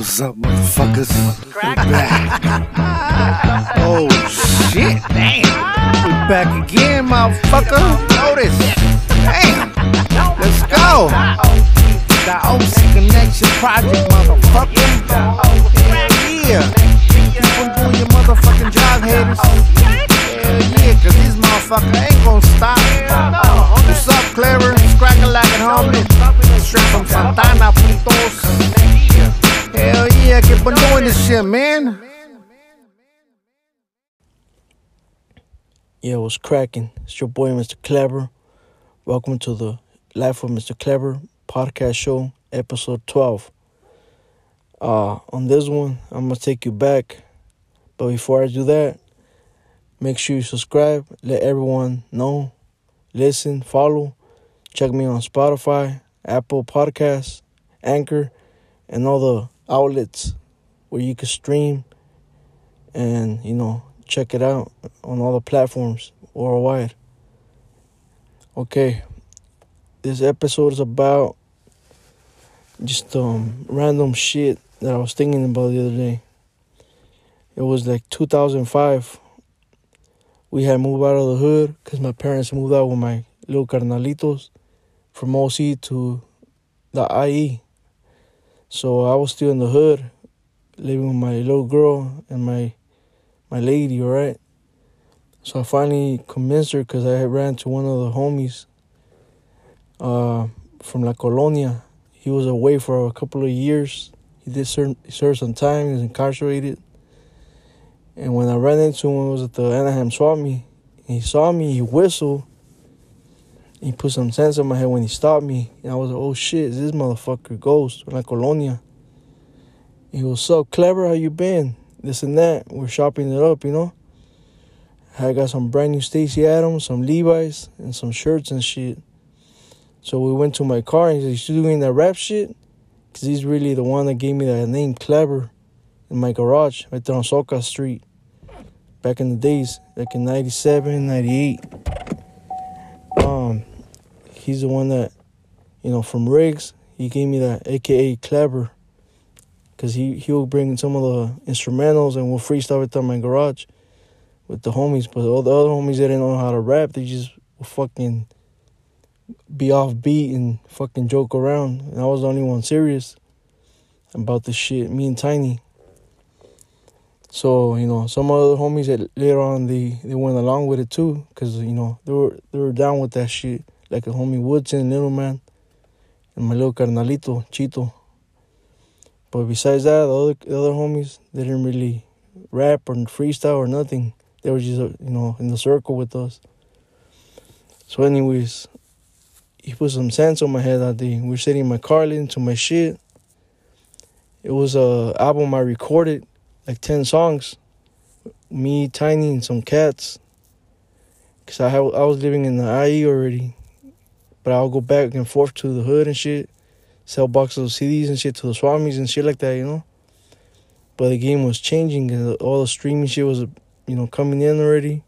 What's up, motherfuckers? Crack. Back. Oh, shit. Damn. We back again, motherfucker. Notice. Damn. Let's go. The OC Connection Project, motherfucker. Yeah. Keep on doing your motherfucking job, haters. Hell yeah, because these motherfuckers ain't gonna stop. What's up, Clever? Crack-a-lackin' homie. Straight from Santana, putos. Hell yeah, keep on doing this shit, man. Yeah, what's cracking? It's your boy, Mr. Clever. Welcome to the Life of Mr. Clever podcast show, episode 12. On this one, I'm going to take you back. But before I do that, make sure you subscribe. Let everyone know. Listen, follow. Check me on Spotify, Apple Podcasts, Anchor, and all the outlets where you can stream and, you know, check it out on all the platforms worldwide. Okay, this episode is about just random shit that I was thinking about the other day. It was like 2005. We had moved out of the hood because my parents moved out with my little carnalitos from OC to the IE. So I was still in the hood, living with my little girl and my lady, all right? So I finally convinced her because I had ran to one of the homies from La Colonia. He was away for a couple of years. He did serve some time. He was incarcerated. And when I ran into him, it was at the Anaheim Swap Me. He saw me. He whistled. He put some sense in my head when he stopped me. And I was like, oh, shit, this motherfucker goes to La Colonia. He goes, "Sup, Clever, how you been? This and that." We're shopping it up, you know. I got some brand new Stacey Adams, some Levi's, and some shirts and shit. So we went to my car and he's doing that rap shit. Because he's really the one that gave me that name, Clever, in my garage right there on Soka Street. Back in the days, like in 97, 98. He's the one that, you know, from Riggs, he gave me that a.k.a. Clever. Because he'll bring some of the instrumentals and we'll freestyle it down my garage with the homies. But all the other homies, they didn't know how to rap. They just would fucking be off beat and fucking joke around. And I was the only one serious about this shit, me and Tiny. So, you know, some other homies that later on, they went along with it too. Because, you know, they were down with that shit. Like a homie Woodson, Little Man, and my little carnalito, Chito. But besides that, the other homies, they didn't really rap or freestyle or nothing. They were just, you know, in the circle with us. So anyways, he put some sense on my head that day. We were sitting in my car listening to my shit. It was an album I recorded, like 10 songs. Me, Tiny, and some cats. Because I was living in the IE already. But I'll go back and forth to the hood and shit, sell boxes of CDs and shit to the swamis and shit like that, you know. But the game was changing and all the streaming shit was, you know, coming in already.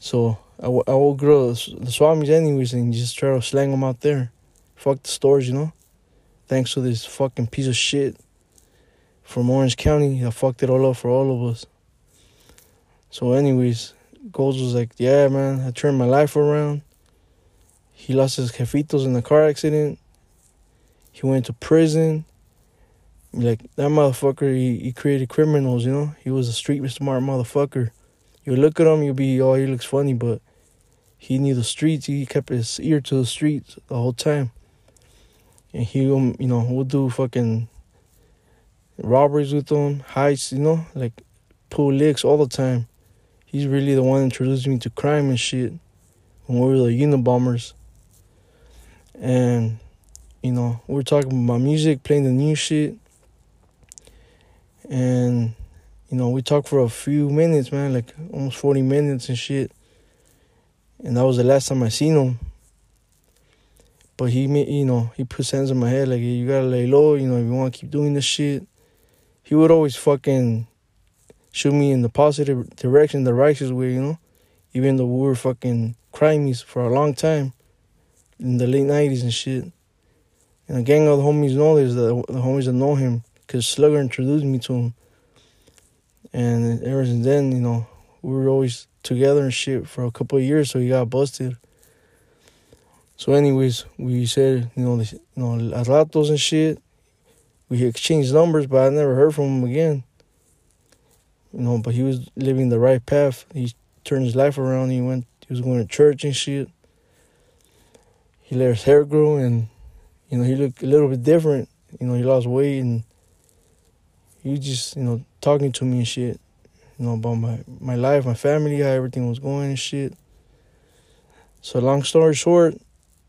So I will grow the swamis anyways and just try to slang them out there. Fuck the stores, you know. Thanks to this fucking piece of shit from Orange County, I fucked it all up for all of us. So anyways, Goals was like, "Yeah, man, I turned my life around." He lost his jefitos in a car accident. He went to prison. Like, that motherfucker, he created criminals, you know? He was a street smart motherfucker. You look at him, you'll be, "Oh, he looks funny," but he knew the streets. He kept his ear to the streets the whole time. And he, you know, would do fucking robberies with him, heists, you know? Like, pull licks all the time. He's really the one that introduced me to crime and shit when we were the Unabombers. And, you know, we're talking about music, playing the new shit. And, you know, we talked for a few minutes, man, like almost 40 minutes and shit. And that was the last time I seen him. But he, you know, he put hands in my head, like, "Hey, you gotta lay low, you know, if you wanna keep doing this shit." He would always fucking shoot me in the positive direction, the righteous way, you know? Even though we were fucking crimies for a long time in the late 90s and shit. And a gang of the homies know this, the homies that know him, because Slugger introduced me to him. And ever since then, you know, we were always together and shit for a couple of years, so he got busted. So anyways, we said, you know, a ratos and shit. We exchanged numbers, but I never heard from him again. You know, but he was living the right path. He turned his life around. He was going to church and shit. He let his hair grow, and, you know, he looked a little bit different. You know, he lost weight, and he was just, you know, talking to me and shit. You know, about my life, my family, how everything was going and shit. So long story short,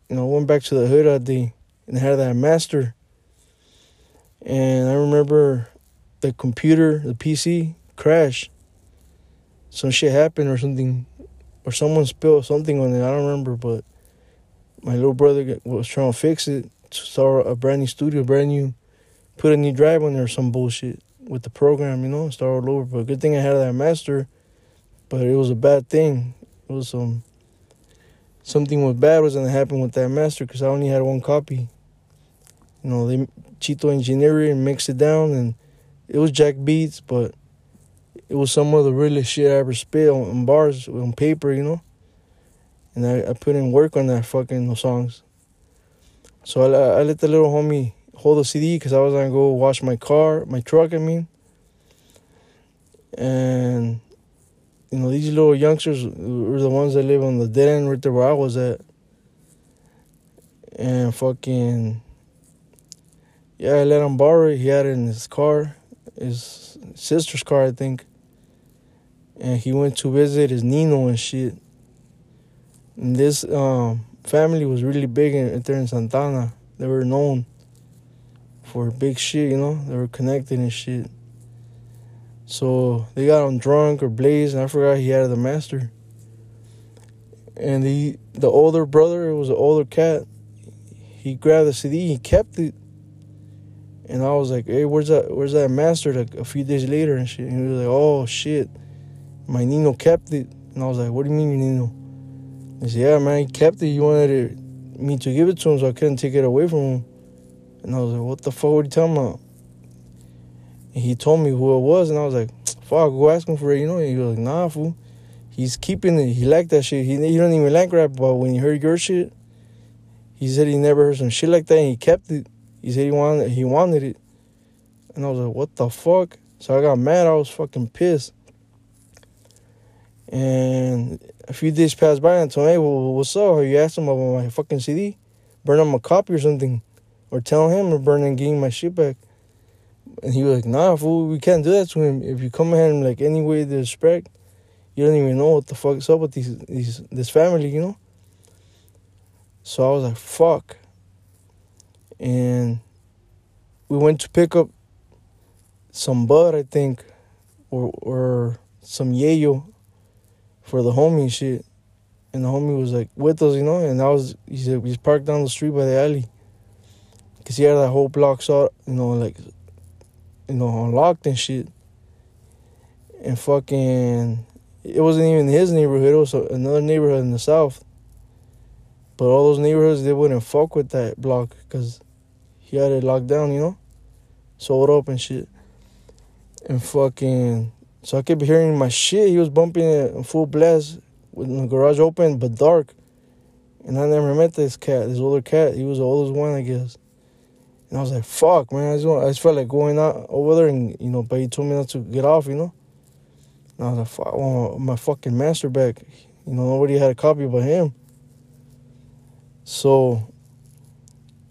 you know, I went back to the hood that day and had that master. And I remember the computer, the PC, crashed. Some shit happened or something, or someone spilled something on it. I don't remember, but my little brother was trying to fix it, start a brand new studio, put a new drive on there or some bullshit with the program, you know, start all over. But good thing I had that master, but it was a bad thing. It was something was bad was going to happen with that master because I only had one copy. You know, Chito engineered it and mixed it down, and it was Jack Beats, but it was some of the realest shit I ever spit on bars, on paper, you know. And I put in work on that fucking songs. So I let the little homie hold the CD because I was going to go wash my truck, And, you know, these little youngsters were the ones that live on the dead end right there where I was at. And fucking, yeah, I let him borrow it. He had it in his car, his sister's car, I think. And he went to visit his Nino and shit. And this family was really big there in Santa Ana. They were known for big shit, you know. They were connected and shit. So they got him drunk or blazed, and I forgot he had the master. And the older brother, it was an older cat. He grabbed the CD, he kept it. And I was like, hey, where's that master? Like a few days later and shit. And he was like, oh shit, my Nino kept it. And I was like, what do you mean your Nino? He said, yeah, man, he kept it. He wanted me to give it to him, so I couldn't take it away from him. And I was like, what the fuck were you talking about? And he told me who it was, and I was like, fuck, go ask him for it, you know? And he was like, nah, fool. He's keeping it. He liked that shit. He don't even like rap, but when he heard your shit, he said he never heard some shit like that, and he kept it. He said he wanted it. And I was like, what the fuck? So I got mad. I was fucking pissed. And a few days passed by, and I told him, hey, what's up? Or you asked him about my fucking CD? Burn him a copy or something. Or tell him to burn and give my shit back. And he was like, nah, fool, we can't do that to him. If you come at him, like, any way to respect, you don't even know what the fuck is up with this family, you know? So I was like, fuck. And we went to pick up some bud, I think, or some yayo for the homie and shit. And the homie was like with us, you know. And he said we parked down the street by the alley, cause he had that whole block shot, you know, like, you know, unlocked and shit. And fucking, it wasn't even his neighborhood. It was another neighborhood in the south. But all those neighborhoods, they wouldn't fuck with that block because he had it locked down, you know? Sold up and shit. And fucking, so I kept hearing my shit. He was bumping it in full blast with the garage open, but dark. And I never met this older cat. He was the oldest one, I guess. And I was like, fuck, man. I just felt like going out over there and, you know, but he told me not to get off, you know? And I was like, fuck, I want my fucking master back. You know, nobody had a copy but him. So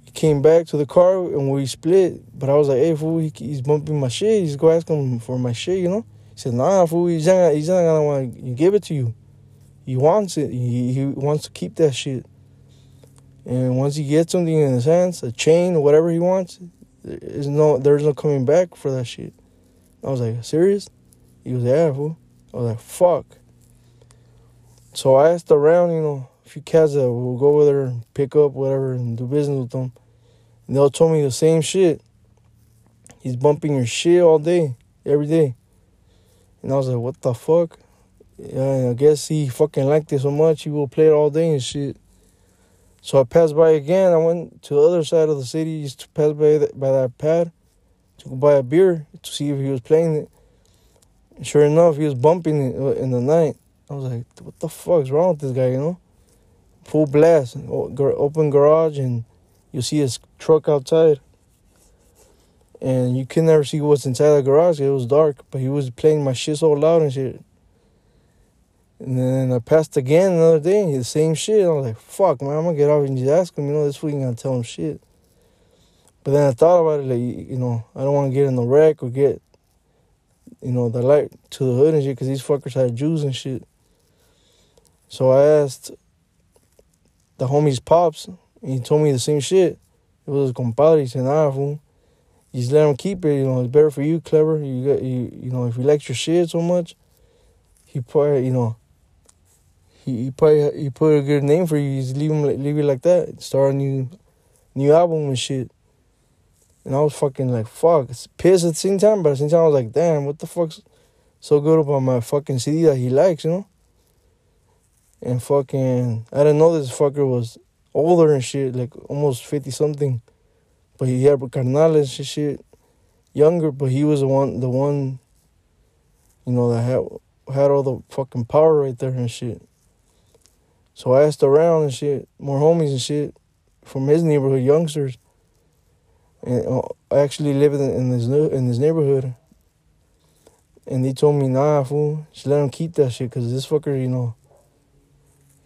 he came back to the car and we split. But I was like, hey, fool, he's bumping my shit. He's going to ask him for my shit, you know? He said, nah, fool, he's not going to want to give it to you. He wants it. He wants to keep that shit. And once he gets something in his hands, a chain or whatever he wants, there's no coming back for that shit. I was like, serious? He was like, yeah, fool. I was like, fuck. So I asked around, you know, a few cats that will go over there and pick up whatever and do business with them. And they all told me the same shit. He's bumping your shit all day, every day. And I was like, what the fuck? Yeah, I guess he fucking liked it so much, he will play it all day and shit. So I passed by again. I went to the other side of the city just to pass by that pad to go buy a beer to see if he was playing it. And sure enough, he was bumping it in the night. I was like, what the fuck is wrong with this guy, you know? Full blast, open garage, and you see his truck outside. And you can never see what's inside the garage. It was dark, but he was playing my shit so loud and shit. And then I passed again another day, the same shit. I was like, fuck, man, I'm going to get off and just ask him, you know, this fool ain't going to tell him shit. But then I thought about it, like, you know, I don't want to get in the wreck or get, you know, the light to the hood and shit, because these fuckers had Jews and shit. So I asked the homie's pops, and he told me the same shit. It was his compadre. He said, nah, fool, you just let him keep it, you know, it's better for you, Clever. You know, if you like your shit so much, he probably, you know, He put a good name for you. You just leave it like that. Start a new album and shit. And I was fucking like, fuck. It's pissed at the same time, but at the same time I was like, damn, what the fuck's so good about my fucking CD that he likes, you know? And fucking, I didn't know this fucker was older and shit, like almost 50-something. But he had carnales and shit, younger. But he was the one, you know, that had all the fucking power right there and shit. So I asked around and shit, more homies and shit from his neighborhood, youngsters. And I actually lived in his neighborhood. And they told me, nah, fool, just let him keep that shit, because this fucker, you know,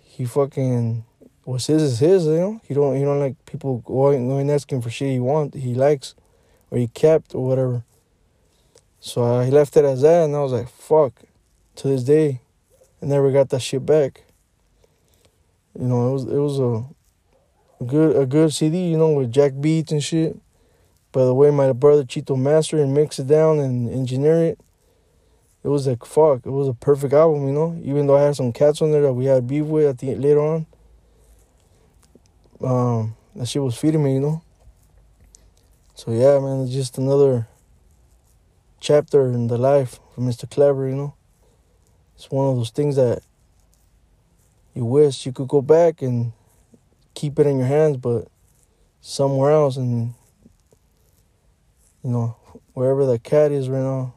he fucking, what's his is his, you know? He don't like people going asking for shit he likes, or he kept, or whatever. So I left it as that, and I was like, fuck, to this day, I never got that shit back. You know, it was a good CD, you know, with Jack Beats and shit. By the way, my brother Chito mastered and mixed it down and engineered it. It was like, fuck, it was a perfect album, you know. Even though I had some cats on there that we had beef with at the later on. That shit was feeding me, you know. So yeah, man, it's just another chapter in the life of Mr. Clever, you know. It's one of those things that you wish you could go back and keep it in your hands, but somewhere else, and, you know, wherever that cat is right now,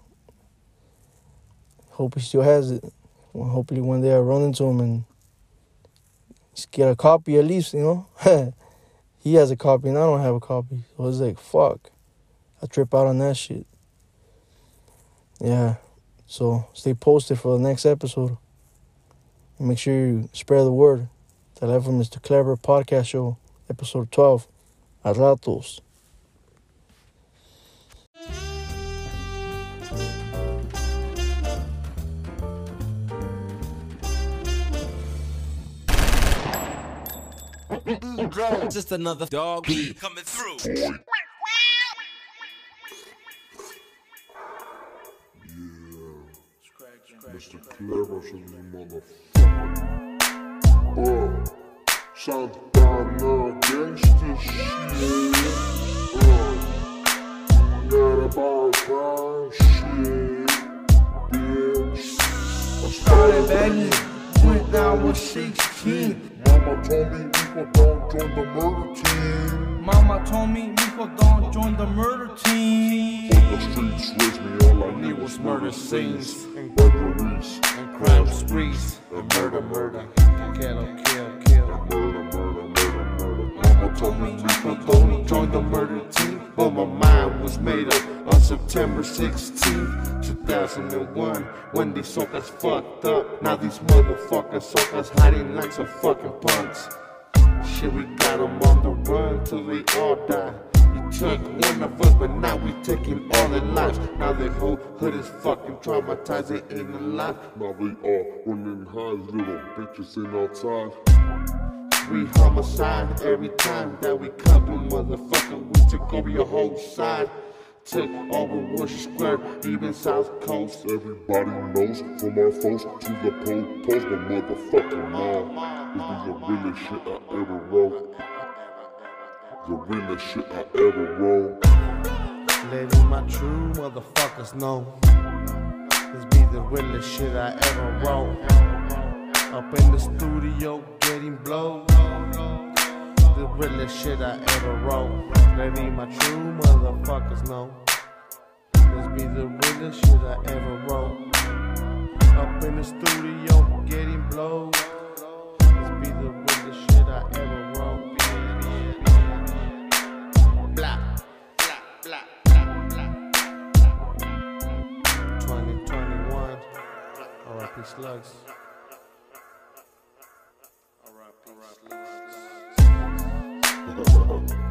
hope he still has it. Well, hopefully one day I run into him and just get a copy at least, you know. He has a copy and I don't have a copy. So it's like, fuck, I trip out on that shit. Yeah, so stay posted for the next episode. Make sure you spread the word. The Life of Mr. Clever podcast show, episode 12. A ratos. Just another dog beat coming through. Mr. Clever, so you motherfucker. Santana gangsta shit. Forget about that shit, bitch. I started banging when I was 16. Mama told me Nico don't join the murder team. The streets raised me, all I need was murder scenes and burglaries and crime sprees and murder and kill and murder. Mama told me people don't join the murder team, but my mind was made up on September 16th, 2001, when these suckers fucked up. Now these motherfucking suckers hiding like some fucking punks. Shit, we got them on the run till they all die. You took one of us, but now we taking all their lives. Now their whole hood is fucking traumatized, they ain't alive. Now they all running high, little bitches in our time. We homicide every time that we come to motherfucker. We took over your whole side, took over Worship Square, even South Coast. Everybody knows, from our folks to the post, the motherfucking line. This is the realest shit I ever wrote. The realest shit I ever wrote. Letting my true motherfuckers know this be the realest shit I ever wrote. Up in the studio getting blown. the realest shit I ever wrote. Maybe my true motherfuckers know. This be the realest shit I ever wrote. Up in the studio getting blown. This be the realest shit I ever wrote. Blah, blah, blah, blah, blah. 2021. R.I.P. Slugs. R.I.P. Slugs.